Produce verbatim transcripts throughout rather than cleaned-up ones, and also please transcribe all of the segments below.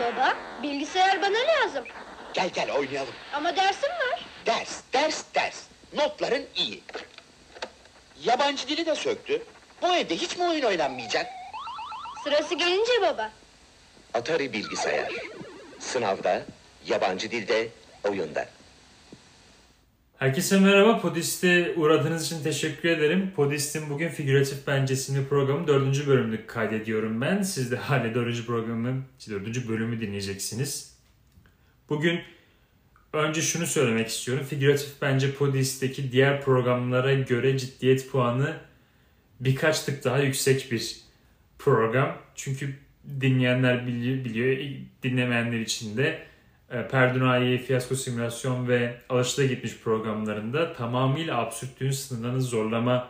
Baba, bilgisayar bana lazım. Gel gel oynayalım. Ama dersim var. Ders, ders, ders. Notların iyi. Yabancı dili de söktü. Bu evde hiç mi oyun oynanmayacak? Sırası gelince baba. Atari Bilgisayar. Sınavda, yabancı dilde, oyunda. Herkese merhaba, Podist'e uğradığınız için teşekkür ederim. Podist'in bugün Figüratif Bencesi'nin programı dördüncü bölümünü kaydediyorum ben. Siz de hala dördüncü programı, dördüncü bölümü dinleyeceksiniz. Bugün önce şunu söylemek istiyorum. Figüratif Bence Podist'teki diğer programlara göre ciddiyet puanı birkaç tık daha yüksek bir program. Çünkü dinleyenler biliyor, dinlemeyenler için de Perdunay, Fiyasko Simülasyon ve Alışıla Gitmiş programlarında tamamıyla absürtlüğün sınırlarını zorlama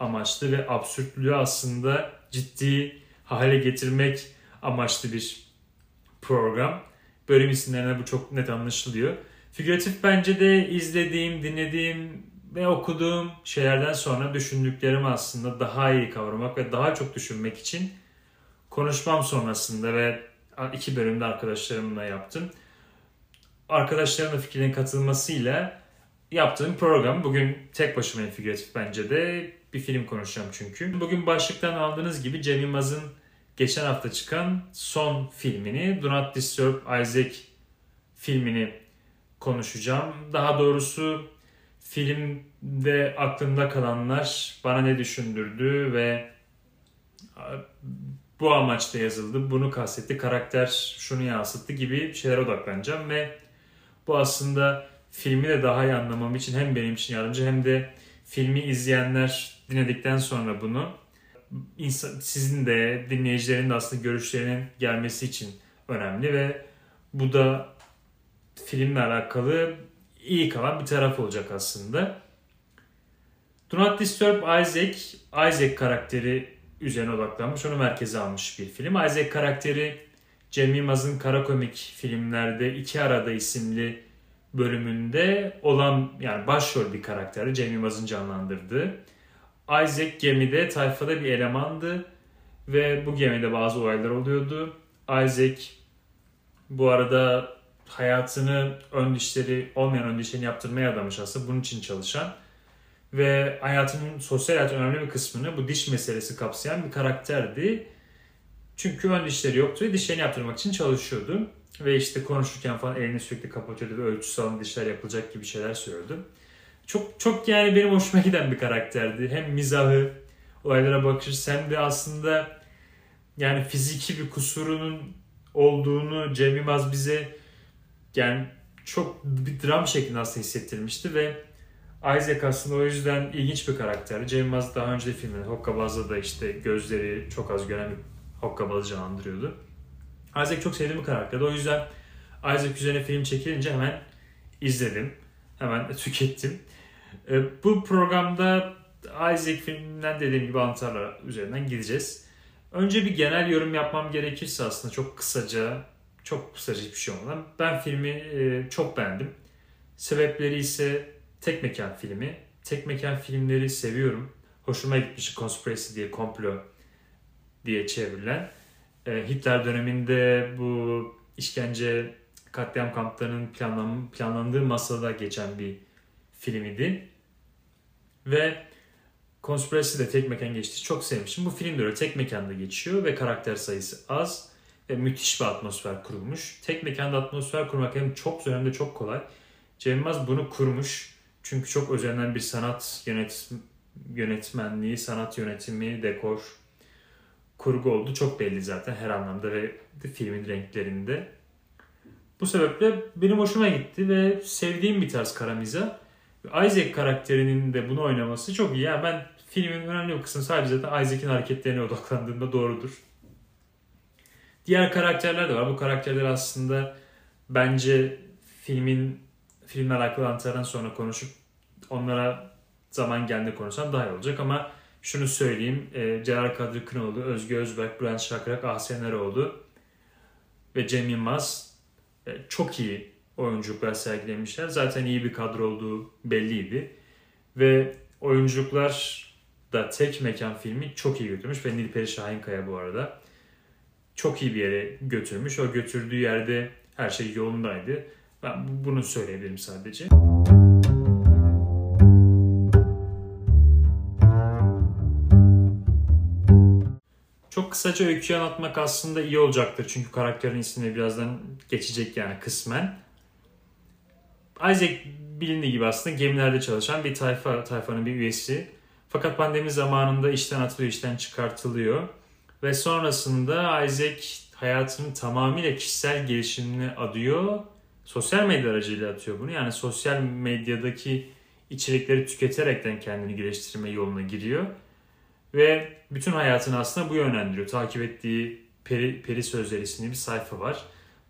amaçlı ve absürtlüğü aslında ciddi hale getirmek amaçlı bir program. Bölüm isimlerine bu çok net anlaşılıyor. Figüratif bence de izlediğim, dinlediğim ve okuduğum şeylerden sonra düşündüklerimi aslında daha iyi kavramak ve daha çok düşünmek için konuşmam sonrasında ve iki bölümde arkadaşlarımla yaptım. Arkadaşlarımın fikrinin katılmasıyla yaptığım program. Bugün tek başıma Figüratif bence de bir film konuşacağım çünkü. Bugün başlıktan aldığınız gibi Cem Yılmaz'ın geçen hafta çıkan son filmini, Do Not Disturb Isaac filmini konuşacağım. Daha doğrusu filmde aklımda kalanlar bana ne düşündürdü ve bu amaçla yazıldı, bunu kastetti, karakter şunu yansıttı gibi şeylere odaklanacağım ve bu aslında filmi de daha iyi anlamam için hem benim için yardımcı hem de filmi izleyenler dinledikten sonra bunu İnsan, sizin de dinleyicilerin de aslında görüşlerinin gelmesi için önemli ve bu da filmle alakalı iyi kalan bir taraf olacak aslında. Do Not Disturb Isaac, Isaac karakteri üzerine odaklanmış, onu merkeze almış bir film. Isaac karakteri Cem Yılmaz'ın Kara Komik filmlerde İki Arada isimli bölümünde olan, yani başrol bir karakteri Cem Yılmaz'ın canlandırdığı. Isaac gemide, tayfada bir elemandı ve bu gemide bazı olaylar oluyordu. Isaac bu arada hayatını ön dişleri, olmayan ön dişlerini yaptırmaya adamış aslında, bunun için çalışan ve hayatının, sosyal hayatın önemli bir kısmını bu diş meselesi kapsayan bir karakterdi. Çünkü ön dişleri yoktu ve dişlerini yaptırmak için çalışıyordu ve işte konuşurken falan elini sürekli kapatıyordu ve ölçüsü alan dişler yapılacak gibi şeyler söylüyordu. Çok çok yani benim hoşuma giden bir karakterdi. Hem mizahı, olaylara bakışı hem de aslında yani fiziki bir kusurunun olduğunu Cem Yılmaz bize yani çok bir dram şeklinde aslında hissettirmişti ve Isaac aslında o yüzden ilginç bir karakterdi. Cem Yılmaz daha önce de filmde Hokkabaz'da da işte gözleri çok az gören Hokkabaz'ı canlandırıyordu. Isaac çok sevdiğim bir karakterdi. O yüzden Isaac üzerine film çekilince hemen izledim. Hemen tükettim. Bu programda Isaac filminden dediğim gibi anıtlar üzerinden gideceğiz. Önce bir genel yorum yapmam gerekirse aslında çok kısaca, çok kısaca hiçbir şey olmadan. Ben filmi çok beğendim. Sebepleri ise tek mekan filmi. Tek mekan filmleri seviyorum. Hoşuma gitmişti. Conspiracy diye, komplo diye çevrilen. Hitler döneminde bu işkence katliam kamplarının planlan- planlandığı masada geçen bir film idi. Ve Conspiracy de tek mekan geçti. Çok sevmiştim. Bu film de öyle tek mekanda geçiyor ve karakter sayısı az ve müthiş bir atmosfer kurulmuş. Tek mekanda atmosfer kurmak hem çok zor hem de çok kolay. Cem Yılmaz bunu kurmuş. Çünkü çok özenilen bir sanat yönet- yönetmenliği, sanat yönetimi, dekor, kurgu oldu. Çok belli zaten her anlamda ve filmin renklerinde. Bu sebeple benim hoşuma gitti ve sevdiğim bir tarz kara mizah. Isaac karakterinin de bunu oynaması çok iyi. Yani ben filmin önemli bir kısmı sadece zaten Isaac'in hareketlerine odaklandığımda doğrudur. Diğer karakterler de var. Bu karakterler aslında bence filmin filmle alakalı anıtlardan sonra konuşup onlara zaman geldiğinde konuşsam daha iyi olacak. Ama şunu söyleyeyim. E, Gerard Kadri Kınoğlu, Özge Özberk, Burant Şakrak, Ahsen Eroğlu ve Cem Yılmaz çok iyi oyunculuklar sergilemişler. Zaten iyi bir kadro olduğu belliydi. Ve oyunculuklar da tek mekan filmi çok iyi götürmüş. Ve Nilperi Şahinkaya bu arada. çok iyi bir yere götürmüş. O götürdüğü yerde her şey yolundaydı. Ben bunu söyleyebilirim sadece. Çok kısaca öyküyü anlatmak aslında iyi olacaktır. Çünkü karakterin ismini birazdan geçecek yani kısmen. Isaac bilindiği gibi aslında gemilerde çalışan bir tayfa, tayfanın bir üyesi. Fakat pandemi zamanında işten atılıyor, işten çıkartılıyor. Ve sonrasında Isaac hayatının tamamıyla kişisel gelişimine adıyor. Sosyal medya aracıyla atıyor bunu. Yani sosyal medyadaki içerikleri tüketerekten kendini geliştirme yoluna giriyor. Ve bütün hayatını aslında bu yönlendiriyor. Takip ettiği Peri, Peri Sözleri isimli bir sayfa var.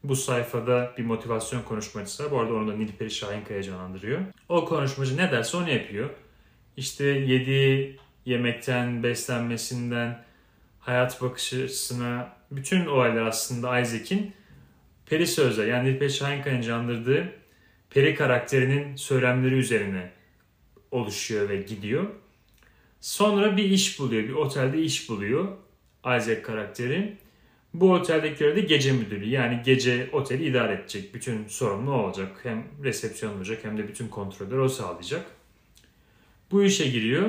Bu sayfada bir motivasyon konuşmacısı var. Bu arada onu da Nilperi Şahinkaya canlandırıyor. O konuşmacı ne derse onu yapıyor. İşte yediği yemekten, beslenmesinden, hayat bakış açısına, bütün olaylar aslında Isaac'in Peri Sözler, yani Nilperi Şahinkaya'nın canlandırdığı Peri karakterinin söylemleri üzerine oluşuyor ve gidiyor. Sonra bir iş buluyor, bir otelde iş buluyor Isaac karakteri. Bu oteldekileri de gece müdürü, yani gece oteli idare edecek, bütün sorumlu olacak. Hem resepsiyon olacak hem de bütün kontrolleri o sağlayacak. Bu işe giriyor.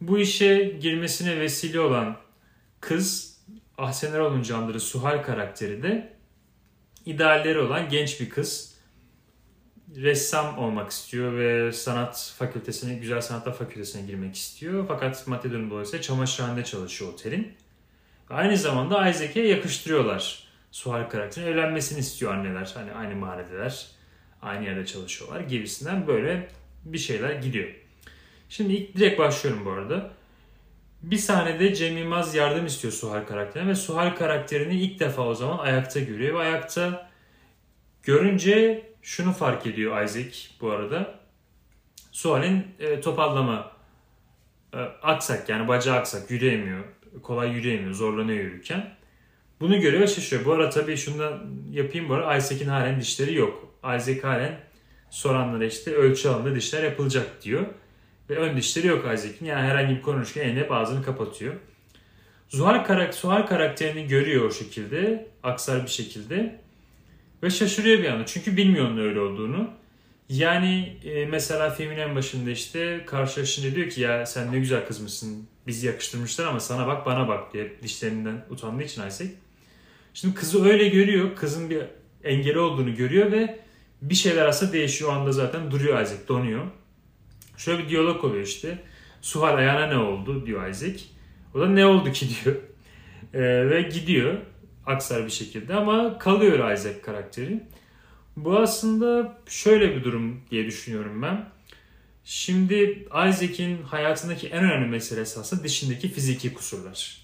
Bu işe girmesine vesile olan kız, Ahsen Eroğlu'nun canlandırdığı Suhal karakteri de idealleri olan genç bir kız. Ressam olmak istiyor ve sanat fakültesine, güzel sanatlar fakültesine girmek istiyor. Fakat maddi durum dolayısıyla çamaşırhanede çalışıyor otelin. Ve aynı zamanda Isaac'e yakıştırıyorlar Suhal karakterini. Evlenmesini istiyor anneler. Hani aynı mahalledeler, aynı yerde çalışıyorlar gibisinden böyle bir şeyler gidiyor. Şimdi ilk direkt başlıyorum bu arada. Bir sahnede Cem Yılmaz yardım istiyor Suhal karakterine ve Suhal karakterini ilk defa o zaman ayakta görüyor ve ayakta görünce şunu fark ediyor Isaac bu arada. Suhal'in e, topallama e, aksak, yani bacağı aksak, yürüyemiyor, kolay yürüyemiyor, zorlanıyor yürürken. Bunu görüyor ve şaşırıyor. Bu arada tabii şunu da yapayım bu arada, Isaac'in halen dişleri yok. Isaac halen soranlara işte ölçü alanında dişler yapılacak diyor. Ve ön dişleri yok Isaac'in. Yani herhangi bir konuşurken eline ağzını kapatıyor. Suhal, karak- Suhal karakterini görüyor o şekilde. Aksar bir şekilde. Ve şaşırıyor bir anda. Çünkü bilmiyor onun öyle olduğunu. Yani e, mesela filmin en başında işte karşılaşınca diyor ki ya sen ne güzel kızmışsın. Bizi yakıştırmışlar ama sana bak bana bak diye dişlerinden utandığı için Isaac. Şimdi kızı öyle görüyor. Kızın bir engeli olduğunu görüyor ve bir şeyler aslında değişiyor. O anda zaten duruyor Isaac. Donuyor. Şöyle bir diyalog oluyor işte. Suhal ayağına ne oldu diyor Isaac. O da ne oldu ki diyor. E, ve gidiyor. Aksar bir şekilde ama kalıyor Isaac karakteri. Bu aslında şöyle bir durum diye düşünüyorum ben. Şimdi Isaac'in hayatındaki en önemli meselesi aslında dişindeki fiziki kusurlar.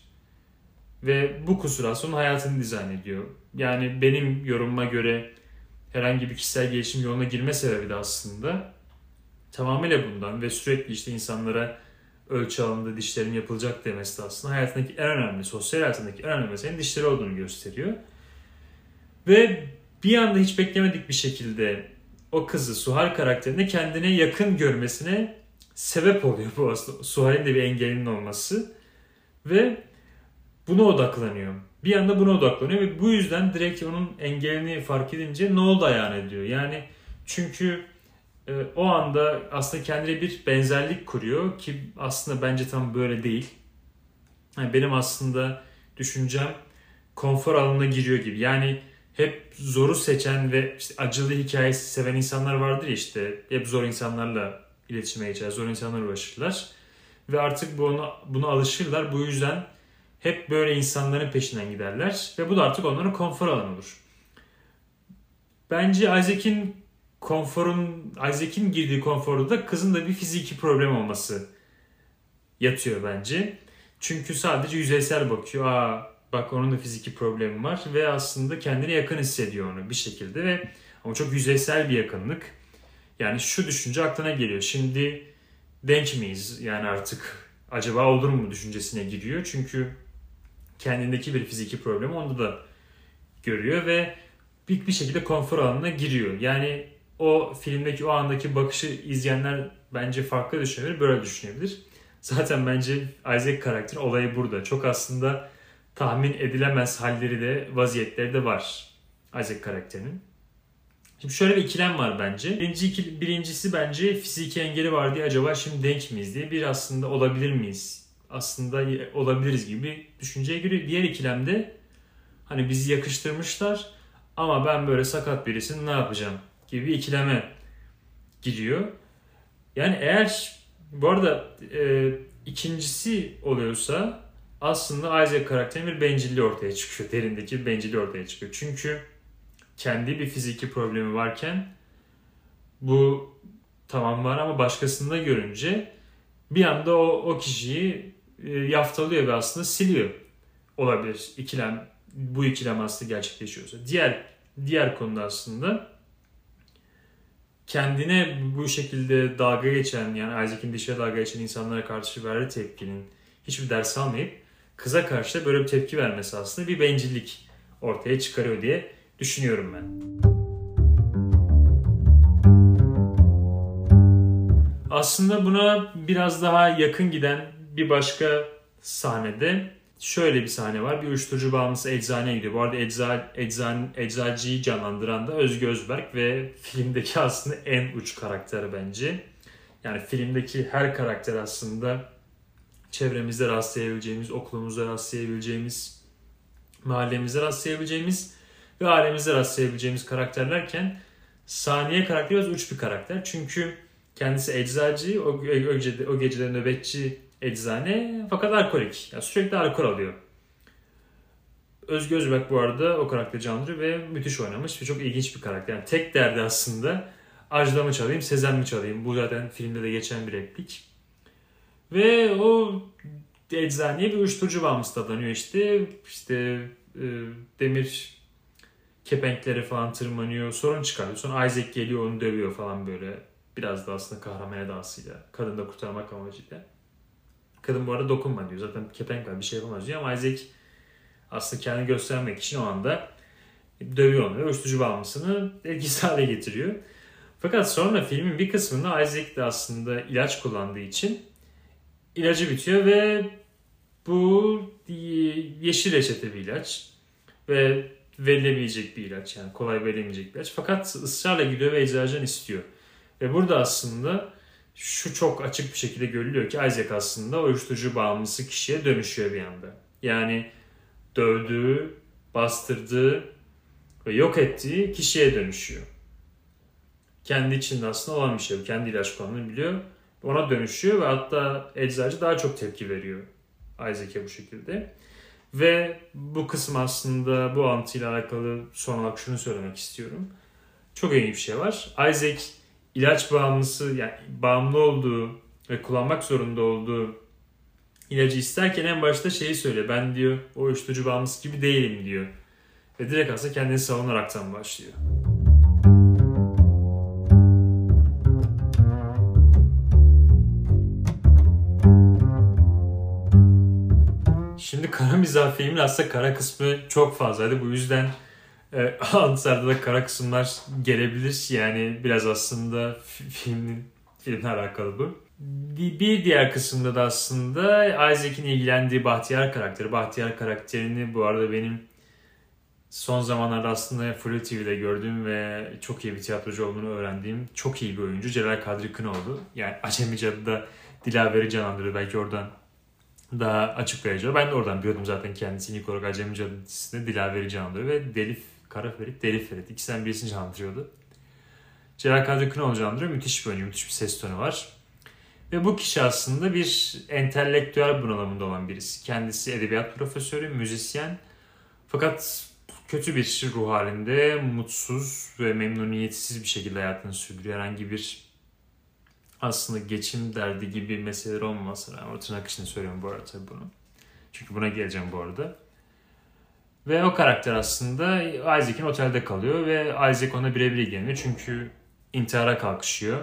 Ve bu kusur aslında hayatını dizayn ediyor. Yani benim yorumuma göre herhangi bir kişisel gelişim yoluna girme sebebi de aslında tamamıyla bundan ve sürekli işte insanlara ölçü alanında dişlerin yapılacak demesi de aslında hayatındaki en önemli, sosyal hayatındaki en önemli meselenin dişleri olduğunu gösteriyor. Ve bir anda hiç beklemedik bir şekilde o kızı, Suhal karakterini kendine yakın görmesine sebep oluyor bu aslında. Suhal'in de bir engelinin olması. Ve buna odaklanıyor. Bir anda buna odaklanıyor ve bu yüzden direkt onun engelini fark edince ne oldu ayağına ediyor. Yani çünkü o anda aslında kendine bir benzerlik kuruyor ki aslında bence tam böyle değil. Yani benim aslında düşüncem konfor alanına giriyor gibi. Yani hep zoru seçen ve işte acılı hikayesi seven insanlar vardır ya işte. Hep zor insanlarla iletişime geçer, zor insanlarla uğraşırlar. Ve artık buna, buna alışırlar. Bu yüzden hep böyle insanların peşinden giderler. Ve bu da artık onların konfor alanı olur. Bence Isaac'in konforun, Isaac'in girdiği konforda da kızın da bir fiziki problem olması yatıyor bence. Çünkü sadece yüzeysel bakıyor. Aa bak onun da fiziki problemi var ve aslında kendine yakın hissediyor onu bir şekilde ve ama çok yüzeysel bir yakınlık. Yani şu düşünce aklına geliyor. Şimdi denk miyiz? Yani artık acaba olur mu düşüncesine giriyor. Çünkü kendindeki bir fiziki problemi onda da görüyor ve bir, bir şekilde konfor alanına giriyor. Yani o filmdeki o andaki bakışı izleyenler bence farklı düşünebilir, böyle düşünebilir. Zaten bence Isaac karakteri olayı burada. Çok aslında tahmin edilemez halleri de, vaziyetleri de var Isaac karakterinin. Şimdi şöyle bir ikilem var bence. Birinci, birincisi bence fiziki engeli var diye acaba şimdi denk miyiz diye, bir aslında olabilir miyiz? Aslında olabiliriz gibi bir düşünceye giriyor. Diğer ikilemde hani bizi yakıştırmışlar ama ben böyle sakat birisini ne yapacağım gibi bir ikileme giriyor. Yani eğer bu arada e, ikincisi oluyorsa aslında Isaac karakterinin bir bencilliği ortaya çıkıyor. Derindeki bencilliği ortaya çıkıyor. Çünkü kendi bir fiziki problemi varken bu tamam var ama başkasında görünce bir anda o, o kişiyi e, yaftalıyor ve aslında siliyor. Olabilir. İkilem, bu ikilem aslında gerçekleşiyorsa. Diğer diğer konuda aslında kendine bu şekilde dalga geçen, yani Isaac'in dışarı dalga geçen insanlara karşı verdiği tepkinin hiçbir ders almayıp kıza karşı da böyle bir tepki vermesi aslında bir bencillik ortaya çıkarıyor diye düşünüyorum ben. Aslında buna biraz daha yakın giden bir başka sahnede şöyle bir sahne var. Bir uyuşturucu bağımlısı eczaneye gidiyor. Bu arada ecza, eczan, eczacıyı canlandıran da Özge Özberk ve filmdeki aslında en uç karakteri bence. Yani filmdeki her karakter aslında çevremizde rastlayabileceğimiz, okulumuzda rastlayabileceğimiz, mahallemizde rastlayabileceğimiz ve ailemizde rastlayabileceğimiz karakterlerken saniye karakteri biraz uç bir karakter. Çünkü kendisi eczacı, o, o, o gecede nöbetçi eczane fakat alkolik. Yani sürekli alkol alıyor. Özge Özberk bu arada o karakteri canlandırıyor ve müthiş oynamış ve çok ilginç bir karakter. Yani tek derdi aslında Ajda mı çalayım, Sezen mi çalayım? Bu zaten filmde de geçen bir replik. Ve o eczaneye bir uyuşturucu bağımlısı adanıyor işte. İşte e, demir kepenkleri falan tırmanıyor, sorun çıkarıyor. Sonra Isaac geliyor, onu dövüyor falan böyle. Biraz da aslında kahraman edasıyla, kadını da kurtarmak amacıyla. Kadın bu arada dokunma diyor. Zaten kepenk var, bir şey yapamaz diyor ama Isaac aslında kendini göstermek için o anda dövüyor onu ve uyuşturucu bağımlısını etkisiz hale getiriyor. Fakat sonra filmin bir kısmında Isaac de aslında ilaç kullandığı için ilacı bitiyor ve bu yeşil reçete bir ilaç ve verilemeyecek bir ilaç, yani kolay verilemeyecek bir ilaç. Fakat ısrarla gidiyor ve eczacıdan istiyor. Ve burada aslında şu çok açık bir şekilde görülüyor ki Isaac aslında uyuşturucu bağımlısı kişiye dönüşüyor bir anda. Yani dövdüğü, bastırdığı ve yok ettiği kişiye dönüşüyor. Kendi içinde aslında olan bir şey, kendi ilaç kullandığını biliyor. Ona dönüşüyor ve hatta eczacı daha çok tepki veriyor Isaac'e bu şekilde. Ve bu kısım aslında bu antıyla alakalı son olarak şunu söylemek istiyorum. Çok önemli bir şey var. Isaac ilaç bağımlısı, yani bağımlı olduğu ve kullanmak zorunda olduğu ilacı isterken en başta şeyi söylüyor. Ben diyor o uyuşturucu bağımlısı gibi değilim diyor. Ve direkt aslında kendini savunaraktan başlıyor. Şimdi kara mizah filminin aslında kara kısmı çok fazlaydı. Bu yüzden e, Antisar'da da kara kısımlar gelebilir. Yani biraz aslında filmin filmle alakalı bu. Bir diğer kısımda da aslında Isaac'in ilgilendiği Bahtiyar karakteri. Bahtiyar karakterini bu arada benim son zamanlarda aslında FloTV'de gördüğüm ve çok iyi bir tiyatrocu olduğunu öğrendiğim çok iyi bir oyuncu Celal Kadri Kınoğlu. Yani Acemi Cadı'da Dilaver'i canlandırıyor. Belki oradan daha açıklayıcı. Ben de oradan biliyordum zaten kendisini. İlk olarak Acemi Cadı dizisinde Dilaver'i canlandırıyor ve Deli Kara Ferit, Deli Ferit. İkisinden birisini canlandırıyordu. Gerard Kadri Kınoğlu canlandırıyor. Müthiş bir oyuncu, müthiş bir ses tonu var. Ve bu kişi aslında bir entelektüel bunalımında olan birisi. Kendisi edebiyat profesörü, müzisyen. Fakat kötü bir ruh halinde, mutsuz ve memnuniyetsiz bir şekilde hayatını sürdürüyor. Herhangi bir aslında geçim derdi gibi meseleler olmaması rağmen, yani tırnak içinde söylüyorum bu arada tabii bunu. Çünkü buna geleceğim bu arada. Ve o karakter aslında Isaac'in otelde kalıyor ve Isaac ona birebir ilgileniyor çünkü intihara kalkışıyor.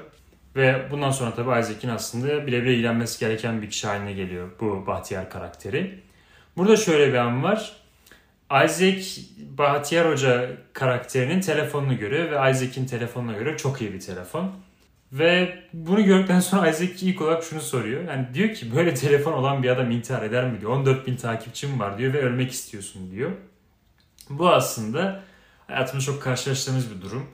Ve bundan sonra tabii Isaac'in aslında birebir ilgilenmesi gereken bir kişi haline geliyor bu Bahtiyar karakteri. Burada şöyle bir an var. Isaac, Bahtiyar Hoca karakterinin telefonunu görüyor ve Isaac'in telefonuna göre çok iyi bir telefon. Ve bunu gördükten sonra Isaac ilk olarak şunu soruyor. Yani diyor ki böyle telefon olan bir adam intihar eder mi diyor. on dört bin takipçim var diyor ve ölmek istiyorsun diyor. Bu aslında hayatımda çok karşılaştığımız bir durum.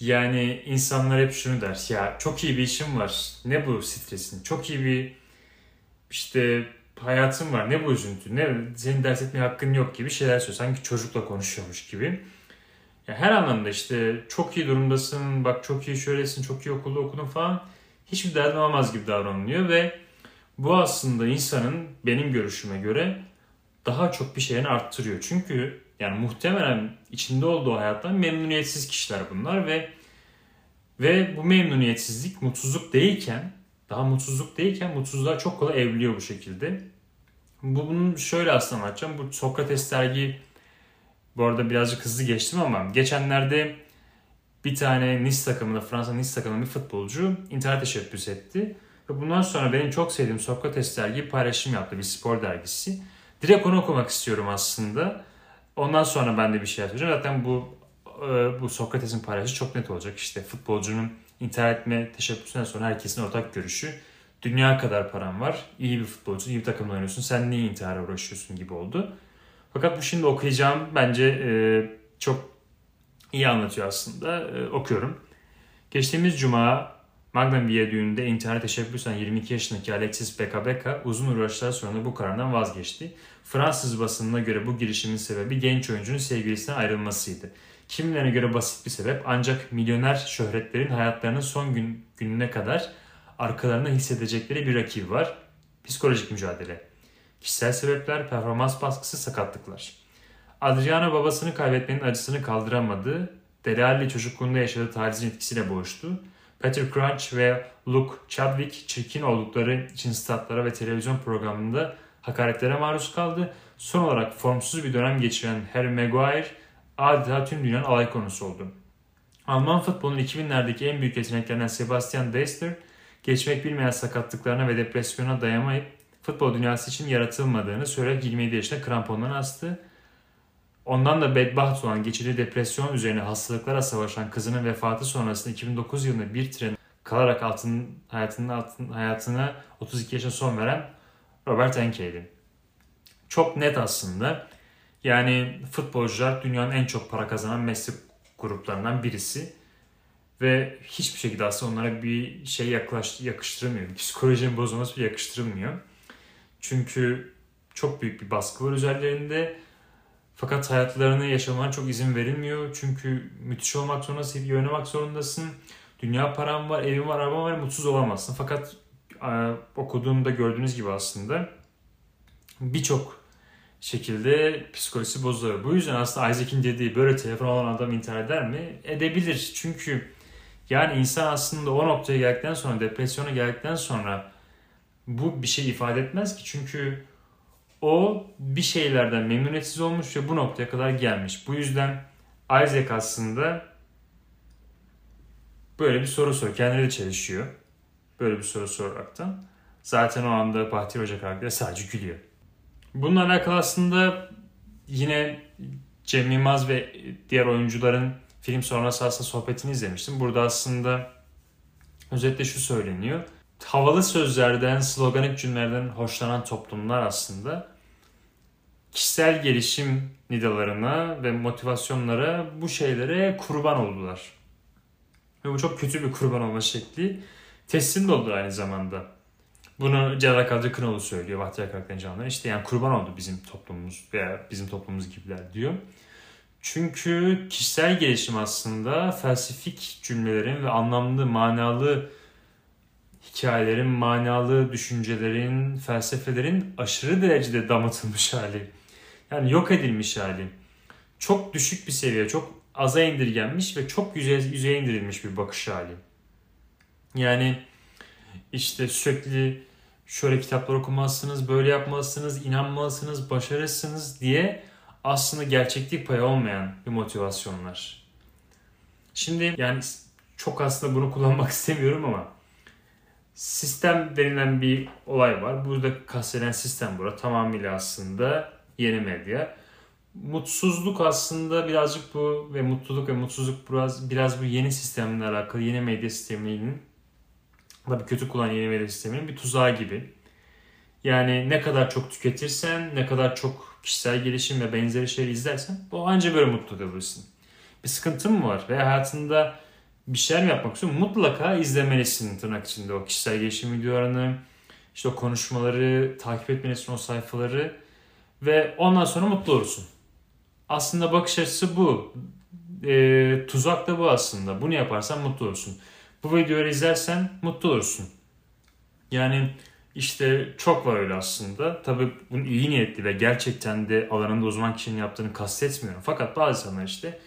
Yani insanlar hep şunu der. Ya çok iyi bir işim var. Ne bu stresin? Çok iyi bir işte hayatım var. Ne bu üzüntü? Ne senin dert etmeye hakkın yok gibi şeyler söylüyor. Sanki çocukla konuşuyormuş gibi. Ya her anlamda işte çok iyi durumdasın, bak çok iyi şöylesin, çok iyi okulda okudun falan hiçbir derdin olmaz gibi davranılıyor ve bu aslında insanın benim görüşüme göre daha çok bir şeyini arttırıyor. Çünkü yani muhtemelen içinde olduğu hayattan memnuniyetsiz kişiler bunlar ve ve bu memnuniyetsizlik mutsuzluk değilken, daha mutsuzluk değilken mutsuzluğa çok kolay evliliyor bu şekilde. Bunu şöyle aslında anlatacağım. Bu Socrates sergi Bu arada birazcık hızlı geçtim ama geçenlerde bir tane Nice takımında, Fransa Nice takımında bir futbolcu intihar teşebbüs etti. Ve bundan sonra benim çok sevdiğim Socrates dergiyi paylaşım yaptı, bir spor dergisi. Direkt onu okumak istiyorum aslında. Ondan sonra ben de bir şey yapacağım. Zaten bu bu Socrates'in paylaşı çok net olacak. İşte futbolcunun intihar etme teşebbüsünden sonra herkesin ortak görüşü. Dünya kadar param var, iyi bir futbolcu, iyi bir takımda oynuyorsun, sen niye intihara uğraşıyorsun gibi oldu. Fakat bu şimdi okuyacağım bence e, çok iyi anlatıyor aslında. E, okuyorum. Geçtiğimiz cuma Magnum Villa düğününde intihara teşebbüsen yirmi iki yaşındaki Alexis Beka Beka uzun uğraşlar sonra bu karardan vazgeçti. Fransız basınına göre bu girişimin sebebi genç oyuncunun sevgilisinden ayrılmasıydı. Kimilerine göre basit bir sebep ancak milyoner şöhretlerin hayatlarının son gün, gününe kadar arkalarında hissedecekleri bir rakibi var. Psikolojik mücadele. Kişisel sebepler, performans baskısı, sakatlıklar. Adriana babasını kaybetmenin acısını kaldıramadı. Dele Alli çocukluğunda yaşadığı tacizin etkisiyle boğuştu. Peter Crouch ve Luke Chadwick çirkin oldukları için statlara ve televizyon programında hakaretlere maruz kaldı. Son olarak formsuz bir dönem geçiren Harry Maguire adeta tüm dünyanın alay konusu oldu. Alman futbolunun iki binlerdeki en büyük yeteneklerinden Sebastian Deister, geçmek bilmeyen sakatlıklarına ve depresyona dayamayıp futbol dünyası için yaratılmadığını söyleyerek yirmi yedi yaşında krampondan astı. Ondan da bedbaht olan geçirdiği depresyon üzerine hastalıklara savaşan kızının vefatı sonrasında iki bin dokuz yılında bir trene kalarak altın, hayatının altın, hayatına otuz iki yaşına son veren Robert Enkey'di. Çok net aslında. Yani futbolcular dünyanın en çok para kazanan meslek gruplarından birisi. Ve hiçbir şekilde aslında onlara bir şey yaklaş, yakıştırılmıyor. Psikolojinin bozulması bile yakıştırılmıyor. Çünkü çok büyük bir baskı var üzerlerinde. Fakat hayatlarını yaşamana çok izin verilmiyor. Çünkü müthiş olmak zorundasın, iyi oynamak zorundasın. Dünya param var, evim var, arabam var, mutsuz olamazsın. Fakat okuduğumda gördüğünüz gibi aslında birçok şekilde psikolojisi bozuluyor. Bu yüzden aslında Isaac'in dediği böyle telefon alan adam intihar eder mi? Edebilir. Çünkü yani insan aslında o noktaya geldikten sonra, depresyona geldikten sonra bu bir şey ifade etmez ki çünkü o bir şeylerden memnuniyetsiz olmuş ve bu noktaya kadar gelmiş. Bu yüzden Isaac aslında böyle bir soru soruyor. Kendine de çelişiyor. Böyle bir soru soraraktan. Zaten o anda Bahtiyar Hoca karakteri sadece gülüyor. Bununla alakalı aslında yine Cem Yılmaz ve diğer oyuncuların film sonrası aslında sohbetini izlemiştim. Burada aslında özetle şu söyleniyor. Havalı sözlerden, sloganik cümlelerden hoşlanan toplumlar aslında kişisel gelişim nidalarına ve motivasyonlara, bu şeylere kurban oldular. Ve bu çok kötü bir kurban olma şekli. Teslim de oldu aynı zamanda. Bunu Gerard Kadri Kınoğlu söylüyor, Bahtiyar Karakter'in canlıları. İşte yani kurban oldu bizim toplumumuz veya bizim toplumumuz gibiler diyor. Çünkü kişisel gelişim aslında felsefik cümlelerin ve anlamlı, manalı hikayelerin, manalı düşüncelerin, felsefelerin aşırı derecede damıtılmış hali. Yani yok edilmiş hali. Çok düşük bir seviye, çok aza indirgenmiş ve çok yüzeye indirilmiş bir bakış hali. Yani işte sürekli şöyle kitaplar okumalısınız, böyle yapmalısınız, inanmalısınız, başarırsınız diye aslında gerçeklik payı olmayan bir motivasyonlar. Şimdi yani çok aslında bunu kullanmak istemiyorum ama sistem denilen bir olay var. Burada kastedilen sistem burada. Tamamıyla aslında yeni medya. Mutsuzluk aslında birazcık bu ve mutluluk ve mutsuzluk biraz biraz bu yeni sistemle alakalı, yeni medya sisteminin Tabii kötü kullanan yeni medya sisteminin bir tuzağı gibi. Yani ne kadar çok tüketirsen, ne kadar çok kişisel gelişim ve benzeri şeyleri izlersen o anca böyle mutlu olursun. Bir sıkıntın mı var veya hayatında bir şeyler mi yapmak istiyorsun? Mutlaka izlemelisin tırnak içinde o kişisel gelişim videolarını, işte o konuşmaları, takip etmelisin o sayfaları ve ondan sonra mutlu olursun. Aslında bakış açısı bu. E, tuzak da bu aslında. Bunu yaparsan mutlu olursun. Bu videoları izlersen mutlu olursun. Yani işte çok var öyle aslında. Tabii bunu iyi niyetli ve gerçekten de alanında uzman kişinin yaptığını kastetmiyorum. Fakat bazı insanlar işte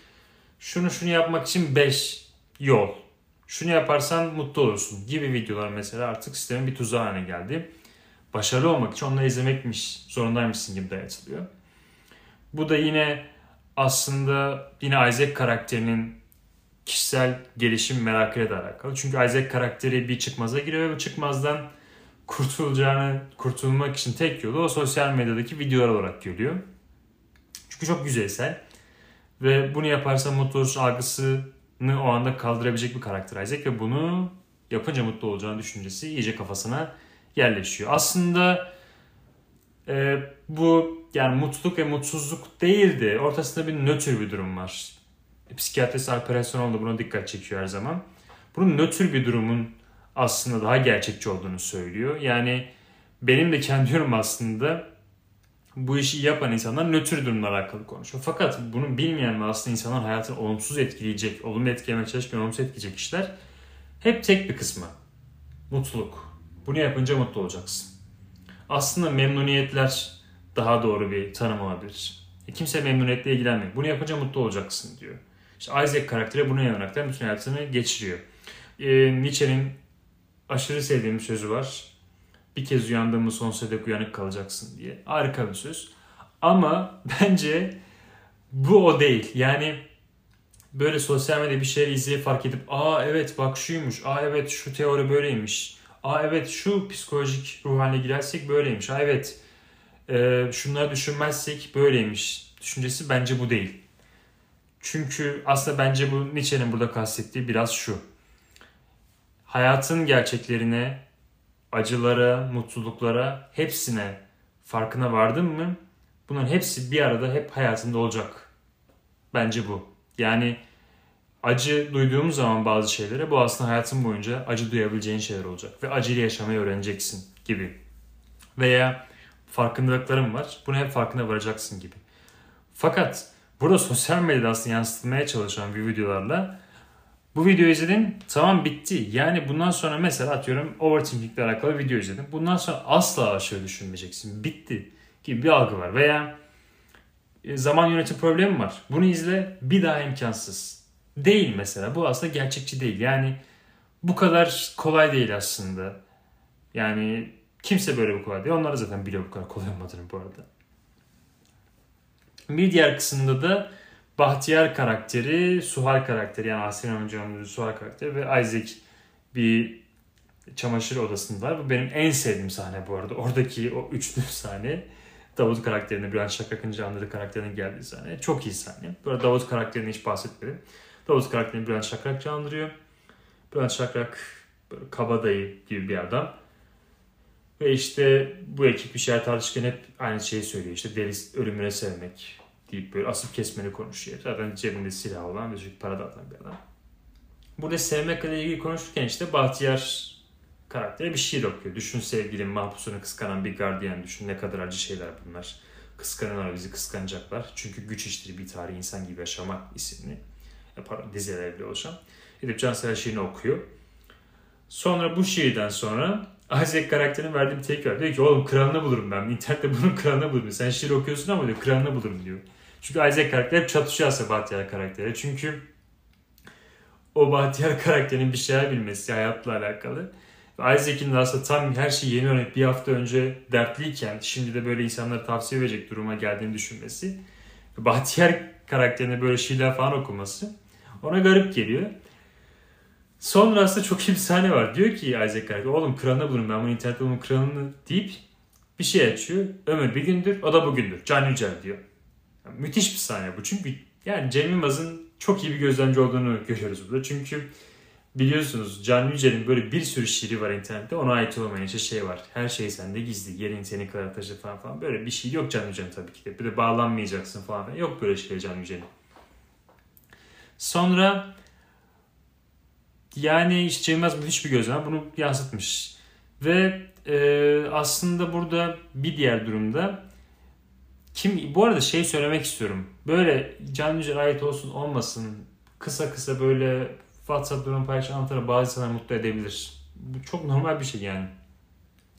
şunu şunu yapmak için beş yol, şunu yaparsan mutlu olursun gibi videolar mesela artık sistemin bir tuzağı haline geldi. Başarılı olmak için onları izlemekmiş, zorundaymışsın gibi dayatılıyor. Bu da yine aslında yine Isaac karakterinin kişisel gelişim merakıyla da alakalı. Çünkü Isaac karakteri bir çıkmaza giriyor ve bu çıkmazdan kurtulacağını, kurtulmak için tek yolu o sosyal medyadaki videolar olarak görüyor. Çünkü çok yüzeysel ve bunu yaparsa mutlu olursun algısını o anda kaldırabilecek bir karakter Isaac ve bunu yapınca mutlu olacağını düşüncesi iyice kafasına yerleşiyor. Aslında e, bu yani mutluluk ve mutsuzluk değildi. Ortasında bir nötr bir durum var. Psikiyatrist Alper Esonoğlu da buna dikkat çekiyor her zaman. Bunun nötr bir durumun aslında daha gerçekçi olduğunu söylüyor. Yani benim de kendi yorum aslında bu işi yapan insanlar nötr durumla alakalı konuşuyor. Fakat bunu bilmeyen ve aslında insanların hayatını olumsuz etkileyecek, olumlu etkilemeye çalışmayan, olumsuz etkileyecek işler hep tek bir kısmı. Mutluluk. Bunu yapınca mutlu olacaksın. Aslında memnuniyetler daha doğru bir tanım olabilir. E kimse memnuniyetle ilgilenmiyor. Bunu yapınca mutlu olacaksın diyor. İşte Isaac karakteri buna yanaraktan bütün hayatını geçiriyor. E, Nietzsche'nin aşırı sevdiğim sözü var. Bir kez uyandığımı sonsuza dek uyanık kalacaksın diye. Harika bir söz. Ama bence bu o değil. Yani böyle sosyal medyada bir şeyleri izleyip fark edip aa evet bak şuymuş, aa evet şu teori böyleymiş, aa evet şu psikolojik ruh haline girersek böyleymiş, aa evet Ee, şunları düşünmezsek böyleymiş düşüncesi bence bu değil. Çünkü aslında bence bu Nietzsche'nin burada kastettiği biraz şu. Hayatın gerçeklerine, acılara, mutluluklara, hepsine farkına vardın mı? Bunların hepsi bir arada hep hayatında olacak. Bence bu. Yani acı duyduğumuz zaman bazı şeylere bu aslında hayatın boyunca acı duyabileceğin şeyler olacak. Ve acıyla yaşamayı öğreneceksin gibi. Veya farkındalıklarım var. Bunu hep farkına varacaksın gibi. Fakat burada sosyal medyada aslında yansıtılmaya çalışan bir videolarla bu videoyu izledim. Tamam bitti. Yani bundan sonra mesela atıyorum overthinking'le alakalı video izledim. Bundan sonra asla aşırı düşünmeyeceksin. Bitti gibi bir algı var. Veya zaman yönetim problemi var. Bunu izle bir daha imkansız. Değil mesela. Bu aslında gerçekçi değil. Yani bu kadar kolay değil aslında. Yani kimse böyle bir kolay değil. Onlar zaten biliyor bu kadar kolay olmadığını bu arada. Bir diğer kısımda da Bahtiyar karakteri, Suhal karakteri yani Ahsen Eroğlu'nun Suhal karakteri ve Isaac bir çamaşır odasındalar. Bu benim en sevdiğim sahne bu arada. Oradaki o üçlü sahne. Davut karakterinin, Burant Şakrak'ın canlıları karakterinin geldiği sahne. Çok iyi sahne. Bu arada Davut karakterini hiç bahsetmedim. Davut karakterini Burant Şakrak canlandırıyor. Burant Şakrak böyle kabadayı gibi bir adam. Ve işte bu ekip bir şeyler tartışırken hep aynı şeyi söylüyor. İşte deli ölümüne sevmek deyip böyle asıp kesmeli konuşuyor. Zaten cebinde silah olan ve çünkü para da atan bir adam. Burada sevmekle ilgili konuşurken işte Bahtiyar karaktere bir şiir okuyor. Düşün sevgilin mahpusunu kıskanan bir gardiyan düşün. Ne kadar acı şeyler bunlar. Kıskananlar bizi kıskanacaklar. Çünkü güç iştir bir tarih insan gibi yaşamak isimli dizelerle oluşan Edip Cansever şiirini okuyor. Sonra bu şiirden sonra Isaac karakterinin verdiği bir tepki var. Diyor ki oğlum kralını bulurum ben. İnternette bunun kralını bulurum. Sen şiir okuyorsun ama diyor kralını bulurum diyor. Çünkü Isaac karakteri hep çatışıyor aslında Bahtiyar karakteriyle. Çünkü o Bahtiyar karakterinin bir şeyler bilmesi hayatla alakalı. Isaac'in de aslında tam her şeyi yeni öğrenip bir hafta önce dertliyken şimdi de böyle insanlara tavsiye verecek duruma geldiğini düşünmesi. Bahtiyar karakterine böyle şiirler falan okuması ona garip geliyor. Sonra aslında çok iyi bir sahne var. Diyor ki Isaac karakteri oğlum kralını bulurum ben bunu internette bulurum kralını deyip bir şey açıyor. Ömür bir gündür o da bugündür. Can Yücel diyor. Yani müthiş bir sahne bu. Çünkü yani Cem Yılmaz'ın çok iyi bir gözlemci olduğunu görüyoruz burada. Çünkü Biliyorsunuz Can Yücel'in böyle bir sürü şiiri var internette. Ona ait olmayan işte şey var. Her şey sende gizli. Yerin seni kadar taşır falan falan. Böyle bir şey yok Can Yücel'in tabii ki de. Bir de bağlanmayacaksın falan. Yok böyle şey Can Yücel'in. Sonra yani işte Cem Yılmaz müthiş bir gözlem bunu yansıtmış. Ve e, aslında burada bir diğer durumda kim bu arada şey söylemek istiyorum. Böyle Can Yücel'e ait olsun olmasın kısa kısa böyle WhatsApp durumu paylaşanlara bazı insanlar mutlu edebilir. Bu çok normal bir şey yani.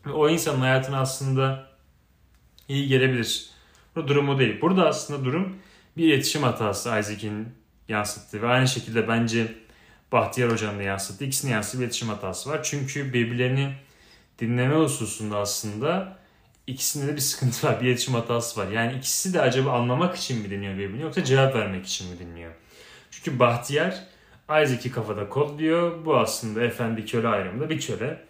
Ve o insanın hayatına aslında iyi gelebilir. Bu durumu değil. Burada aslında durum bir iletişim hatası Isaac'in yansıttı. Ve aynı şekilde bence Bahtiyar Hoca'nın da yansıttı. İkisinin yansıttığı iletişim hatası var. Çünkü birbirlerini dinleme hususunda aslında ikisinde de bir sıkıntı var. Bir iletişim hatası var. Yani ikisi de acaba anlamak için mi dinliyor birbirini yoksa cevap vermek için mi dinliyor? Çünkü Bahtiyar Isaac'i kafada kodluyor. Bu aslında efendi köle ayrımında bir köle.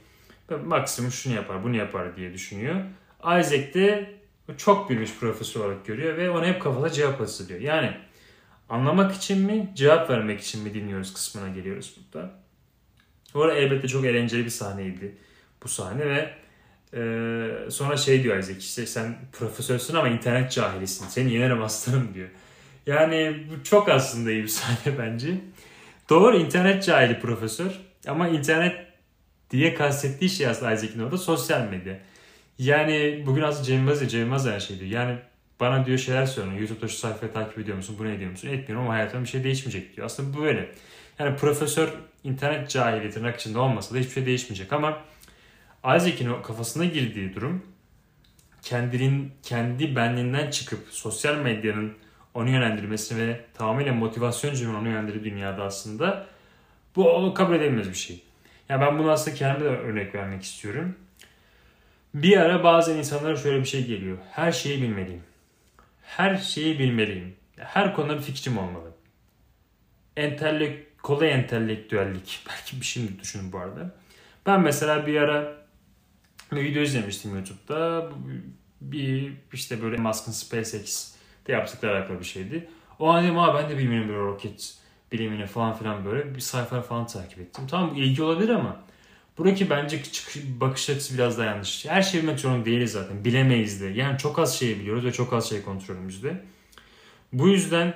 Maksimum şunu yapar, bunu yapar diye düşünüyor. Isaac de çok bilmiş profesör olarak görüyor ve ona hep kafada cevap hazırlıyor. Yani anlamak için mi, cevap vermek için mi dinliyoruz kısmına geliyoruz burada. Bu arada elbette çok eğlenceli bir sahneydi bu sahne ve e, sonra şey diyor Isaac işte sen profesörsün ama internet cahilisin. Seni yenerim aslanım diyor. Yani bu çok aslında iyi bir sahne bence. Doğru internet cahili profesör ama internet diye kastettiği şey aslında Isaac'in orada sosyal medya. Yani bugün aslında Cem Yılmaz ya Cem Yılmaz her şey diyor. Yani bana diyor şeyler söylüyor. YouTube'da şu sayfayı takip ediyor musun? Bunu ediyor musun? Etmiyorum ama hayatımda bir şey değişmeyecek diyor. Aslında bu böyle. Yani profesör internet cahili tırnak içinde olmasa da hiçbir şey değişmeyecek ama Isaac'in o kafasına girdiği durum kendinin kendi benliğinden çıkıp sosyal medyanın onu yönlendirmesi ve tamamıyla motivasyon cümle onu yönlendirdiği dünyada aslında bu kabul edilmez bir şey. Yani ben bunu aslında kendime de örnek vermek istiyorum. Bir ara bazen insanlara şöyle bir şey geliyor. Her şeyi bilmeliyim. Her şeyi bilmeliyim. Her konuda bir fikrim olmalı. Entellek, kolay entelektüellik. Belki bir şey düşünün bu arada. Ben mesela bir ara bir video izlemiştim YouTube'da. Bir işte böyle Musk'ın SpaceX de yaptıkları alakalı bir şeydi. O an dedim abi ben de bilmiyorum böyle roket bilimini falan filan böyle bir sayfa falan takip ettim. Tamam bu ilgi olabilir ama buradaki bence bakış açısı biraz daha yanlış. Her şeyi bilmek zorunda değiliz zaten. Bilemeyiz de. Yani çok az şeyi biliyoruz ve çok az şey kontrolümüzde. Bu yüzden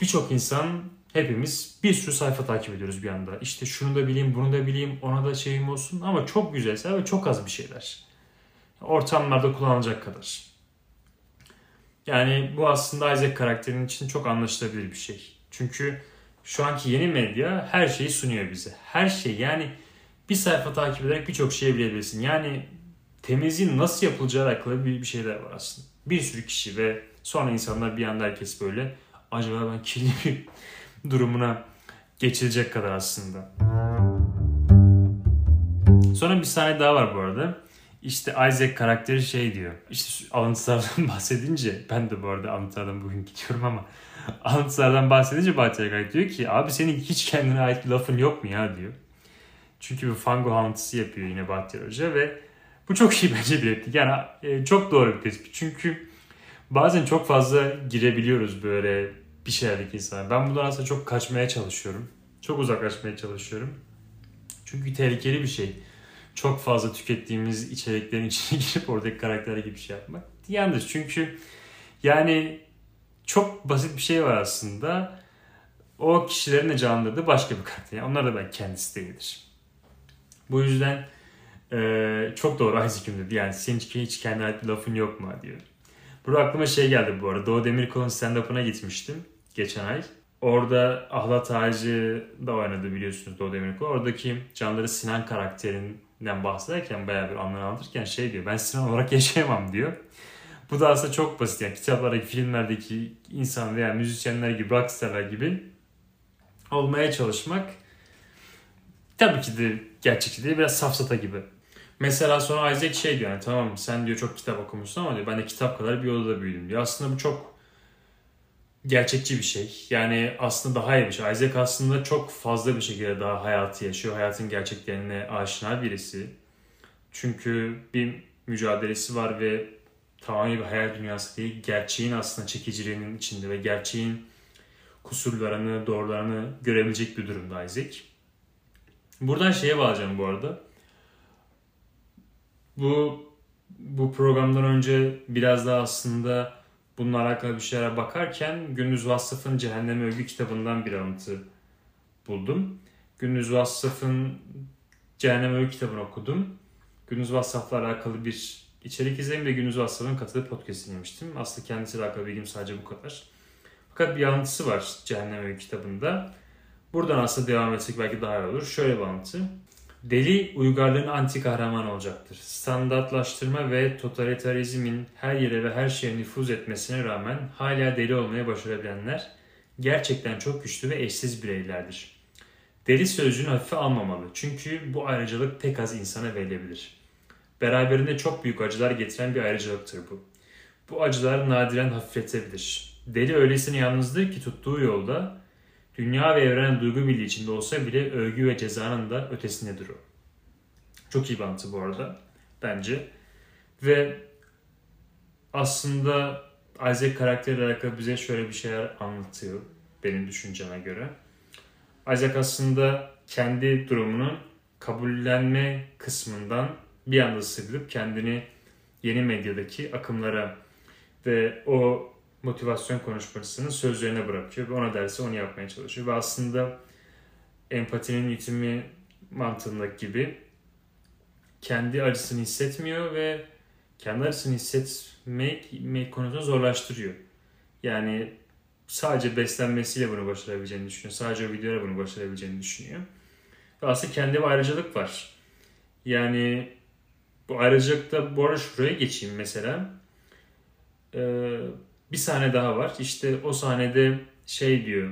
birçok insan hepimiz bir sürü sayfa takip ediyoruz bir anda. İşte şunu da bileyim, bunu da bileyim, ona da şeyim olsun ama çok güzelse ve çok az bir şeyler. Ortamlarda kullanılacak kadar. Yani bu aslında Isaac karakterinin için çok anlaşılabilir bir şey. Çünkü şu anki yeni medya her şeyi sunuyor bize. Her şey yani bir sayfa takip ederek birçok şey bilebilirsin. Yani temizliğin nasıl yapılacağı hakkında bir şeyler var aslında. Bir sürü kişi ve sonra insanlar bir anda herkes böyle acaba ben kirli bir durumuna geçilecek kadar aslında. Sonra bir sahne daha var bu arada. İşte Isaac karakteri şey diyor. İşte alıntılardan bahsedince ben de bu arada alıntılardan bugün gidiyorum ama alıntılardan bahsedince Bahtiyar diyor ki abi senin hiç kendine ait bir lafın yok mu ya diyor. Çünkü bir fango hantısı yapıyor yine Bahtiyar Hoca ve bu çok iyi bence bir tespit. Yani çok doğru bir tespit. Çünkü bazen çok fazla girebiliyoruz böyle bir şeylerdeki insanlara. Ben bundan aslında çok kaçmaya çalışıyorum. Çok uzaklaşmaya çalışıyorum. Çünkü tehlikeli bir şey. Çok fazla tükettiğimiz içeriklerin içine girip oradaki karakterler gibi bir şey yapmak. Yanlış çünkü yani çok basit bir şey var aslında. O kişilerin de canlandırdığı başka bir karakter. Yani onlar da belki kendisi değildir. Bu yüzden e, çok doğru Isaac'im dedi. Yani senin hiç kendine ait bir lafın yok mu diyor. Burada aklıma şey geldi bu arada. Doğu Demirkol'un stand-up'ına gitmiştim geçen ay. Orada Ahlat Ağacı da oynadı biliyorsunuz Doğu Demirkol. Oradaki canları Sinan karakterinden bahsederken bayağı bir anlatırken şey diyor. Ben Sinan olarak yaşayamam diyor. Bu da aslında çok basit. Yani kitaplardaki, filmlerdeki insan veya müzisyenler gibi, rockstarlar gibi olmaya çalışmak tabii ki de gerçekçi değil. Biraz safsata gibi. Mesela sonra Isaac şey diyor. Yani, tamam sen diyor çok kitap okumuşsun ama diyor ben de kitap kadar bir odada büyüdüm diyor. Aslında bu çok gerçekçi bir şey. Yani aslında daha iyi bir şey. Isaac aslında çok fazla bir şekilde daha hayatı yaşıyor. Hayatın gerçeklerine aşina birisi. Çünkü bir mücadelesi var ve tamamen bir hayal dünyası değil. Gerçeğin aslında çekiciliğinin içinde ve gerçeğin kusurlarını, doğrularını görebilecek bir durumda Isaac. Buradan şeye bağlayacağım bu arada. Bu bu programdan önce biraz daha aslında bununla alakalı bir şeylere bakarken Gündüz Vassaf'ın Cehenneme Övgü kitabından bir alıntı buldum. Gündüz Vassaf'ın Cehenneme Övgü kitabını okudum. Gündüz Vassaf'la alakalı bir içerik izledim ve Gündüz Vassaf'ın katıldığı podcast'ı dinlemiştim. Aslında kendisiyle alakalı bilgim sadece bu kadar. Fakat bir alıntısı var Cehenneme Övgü kitabında. Buradan aslında devam etsek belki daha iyi olur. Şöyle bir alıntı. Deli uygarlığın anti kahramanı olacaktır. Standartlaştırma ve totalitarizmin her yere ve her şeye nüfuz etmesine rağmen hala deli olmaya başarabilenler gerçekten çok güçlü ve eşsiz bireylerdir. Deli sözcüğünü hafife almamalı. Çünkü bu ayrıcalık pek az insana verilebilir. Beraberinde çok büyük acılar getiren bir ayrıcalıktır bu. Bu acılar nadiren hafifletebilir. Deli öylesine yalnızdır ki tuttuğu yolda dünya ve evren duygu birliği içinde olsa bile övgü ve cezanın da ötesindedir o. Çok iyi bir anlatı bu arada bence. Ve aslında Isaac karakteriyle alakalı bize şöyle bir şeyler anlatıyor benim düşünceme göre. Isaac aslında kendi durumunu kabullenme kısmından bir anda sıyrılıp kendini yeni medyadaki akımlara ve o motivasyon konuşmasını sözlerine bırakıyor ve ona derse onu yapmaya çalışıyor. Ve aslında empatinin yitimi mantığındaki gibi kendi acısını hissetmiyor ve kendi acısını hissetmek konusunu zorlaştırıyor. Yani sadece beslenmesiyle bunu başarabileceğini düşünüyor. Sadece o videoyla bunu başarabileceğini düşünüyor. Ve aslında kendi bir ayrıcalık var. Yani bu ayrıcalıkta bu arada şuraya geçeyim mesela. Ee, Bir sahne daha var. İşte o sahnede şey diyor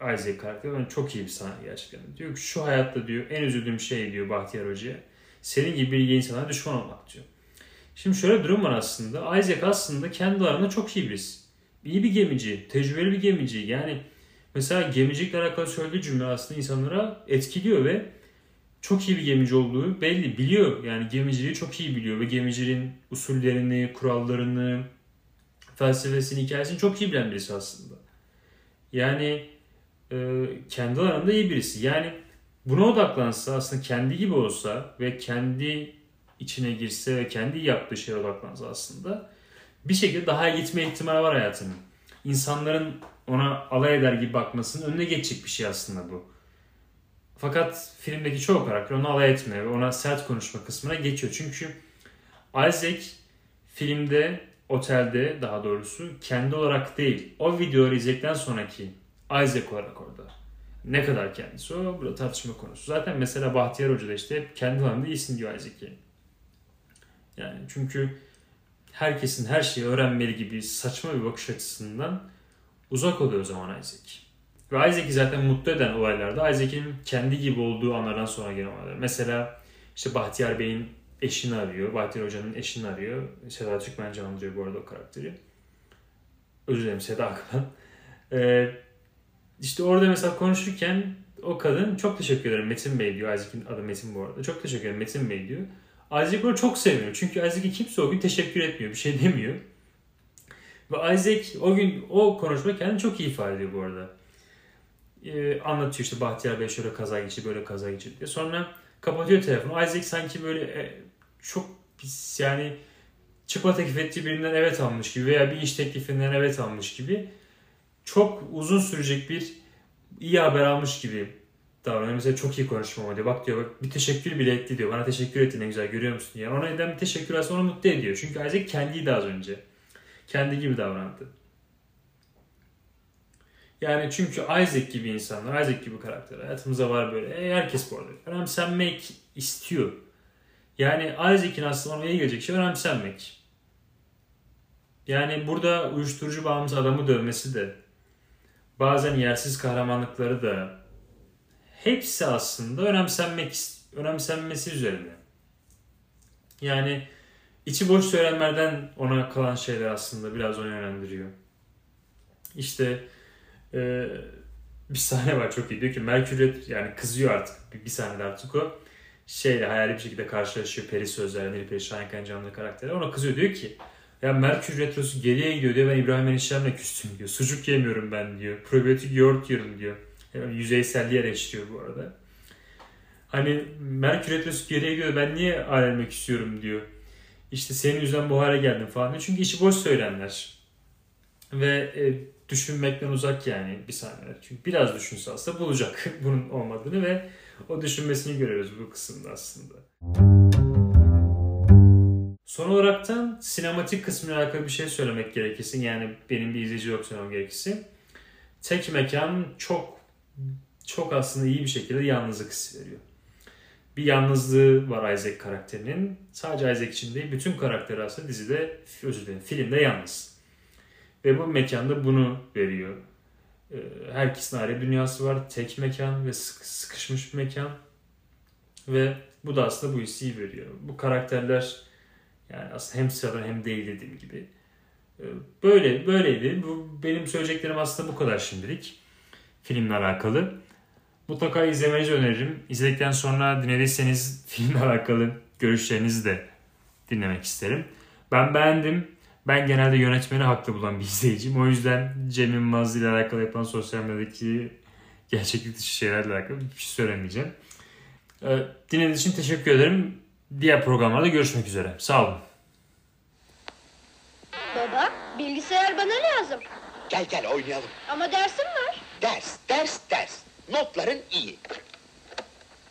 Isaac karakteri. Yani çok iyi bir sahne gerçekten. Diyor ki şu hayatta diyor en üzüldüğüm şey diyor Bahtiyar Hoca'ya. Senin gibi bir insana düşman olmak diyor. Şimdi şöyle bir durum var aslında. Isaac aslında kendi alanında çok iyi birisi. İyi bir gemici. Tecrübeli bir gemici. Yani mesela gemicilikle alakalı söylediği cümle aslında insanlara etkiliyor ve çok iyi bir gemici olduğu belli. Biliyor. Yani gemiciliği çok iyi biliyor ve gemiciliğin usullerini, kurallarını, felsefesini, hikayesini çok iyi bilen birisi aslında. Yani e, kendi alanında iyi birisi. Yani buna odaklansa, aslında kendi gibi olsa ve kendi içine girse ve kendi yaptığı şeye odaklansa aslında bir şekilde daha iyi gitme ihtimali var hayatının. İnsanların ona alay eder gibi bakmasının önüne geçecek bir şey aslında bu. Fakat filmdeki çoğu karakter ona alay etme ve ona sert konuşma kısmına geçiyor. Çünkü Isaac filmde, otelde daha doğrusu kendi olarak değil, o videoları izledikten sonraki Isaac olarak orada. Ne kadar kendisi o, burada tartışma konusu. Zaten mesela Bahtiyar Hoca da işte hep kendi alanında iyisin diyor Isaac'e. Yani çünkü herkesin her şeyi öğrenmeli gibi saçma bir bakış açısından uzak oluyor o zaman Isaac. Ve Isaac'i zaten mutlu eden olaylarda Isaac'in kendi gibi olduğu anlardan sonra gelen olaylar. Mesela işte Bahtiyar Bey'in eşini arıyor. Bahtiyar Hoca'nın eşini arıyor. Seda Türkmen canlandırıyor bu arada o karakteri. Özür dilerim Seda Akman. Ee, işte orada mesela konuşurken o kadın çok teşekkür ederim Metin Bey diyor. Isaac'in adı Metin bu arada. Çok teşekkür ederim Metin Bey diyor. Isaac bunu çok sevmiyor. Çünkü Isaac'e kimse o gün teşekkür etmiyor. Bir şey demiyor. Ve Isaac o gün o konuşma kendini çok iyi ifade ediyor bu arada. Ee, anlatıyor işte Bahtiyar Bey şöyle kaza geçirdi, böyle kaza geçirdi diye. Sonra kapatıyor telefonu. Isaac sanki böyle e, çok pis yani çıkma teklif ettiği birinden evet almış gibi veya bir iş teklifinden evet almış gibi çok uzun sürecek bir iyi haber almış gibi davranıyor. Mesela çok iyi konuşmam diyor. Bak diyor bak, bir teşekkür bile etti diyor. Bana teşekkür etti ne güzel görüyor musun? Yani ona neden bir teşekkür alsa onu mutlu ediyor. Çünkü Isaac kendiydi az önce. Kendi gibi davrandı. Yani çünkü Isaac gibi insanlar, Isaac gibi karakter hayatımıza var böyle. E, herkes bu arada. Önemsenmek istiyor. Yani Isaac'in aslında ona iyi gelecek şey önemsenmek. Yani burada uyuşturucu bağımlısı adamı dövmesi de, bazen yersiz kahramanlıkları da hepsi aslında önemsenmek, önemsenmesi üzerine. Yani içi boş söylenmelerden ona kalan şeyler aslında biraz onu yönlendiriyor. İşte Ee, bir sahne var çok iyi diyor ki Merkür yani kızıyor artık bir, bir sahnede artık o şeyle hayali bir şekilde karşılaşıyor peri sözlerle Nilperi Şahinkaya canlı karakteri ona kızıyor diyor ki ya Merkür retrosu geriye gidiyor diyor ben İbrahim Eniştem'le küstüm diyor sucuk yemiyorum ben diyor probiyotik yoğurt yiyorum diyor yani yüzeyselliği eleştiriyor bu arada hani Merkür retrosu geriye göre ben niye ayrılmak istiyorum diyor. İşte senin yüzünden bu hale geldim falan diyor. Çünkü içi boş söylemler. Ve e, düşünmekten uzak yani bir saniye. Çünkü biraz düşünse aslında bulacak bunun olmadığını ve o düşünmesini görüyoruz bu kısımda aslında. Son olaraktan sinematik kısmına alakalı bir şey söylemek gerekirse, yani benim bir izleyici yok söylemem gerekirse, tek mekan çok çok aslında iyi bir şekilde yalnızlık hissi veriyor. Bir yalnızlığı var Isaac karakterinin. Sadece Isaac için değil, bütün karakteri aslında dizide, özür dilerim, filmde yalnız. Ve bu mekanda bunu veriyor. Herkesin ayrı dünyası var. Tek mekan ve sıkışmış bir mekan. Ve bu da aslında bu hissi veriyor. Bu karakterler yani aslında hem sıradan hem değil dediğim gibi. Böyle böyleydi. Bu, benim söyleyeceklerim aslında bu kadar şimdilik. Filmle alakalı. Mutlaka izlemenizi öneririm. İzledikten sonra dinlediyseniz filmle alakalı görüşlerinizi de dinlemek isterim. Ben beğendim. Ben genelde yönetmeni haklı bulan bir izleyiciyim. O yüzden Cem Yılmaz ile alakalı yapılan sosyal medyadaki gerçeklik dışı şeylerle alakalı bir şey söylemeyeceğim. Dinlediğiniz için teşekkür ederim. Diğer programlarda görüşmek üzere. Sağ olun. Baba, bilgisayar bana lazım. Gel gel oynayalım. Ama dersim var. Ders, ders, ders. Notların iyi.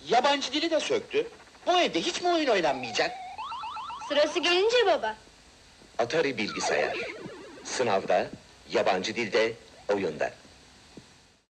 Yabancı dili de söktü. Bu evde hiç mi oyun oynanmayacak? Sırası gelince baba. Atari Bilgisayar. Sınavda, yabancı dilde, oyunda.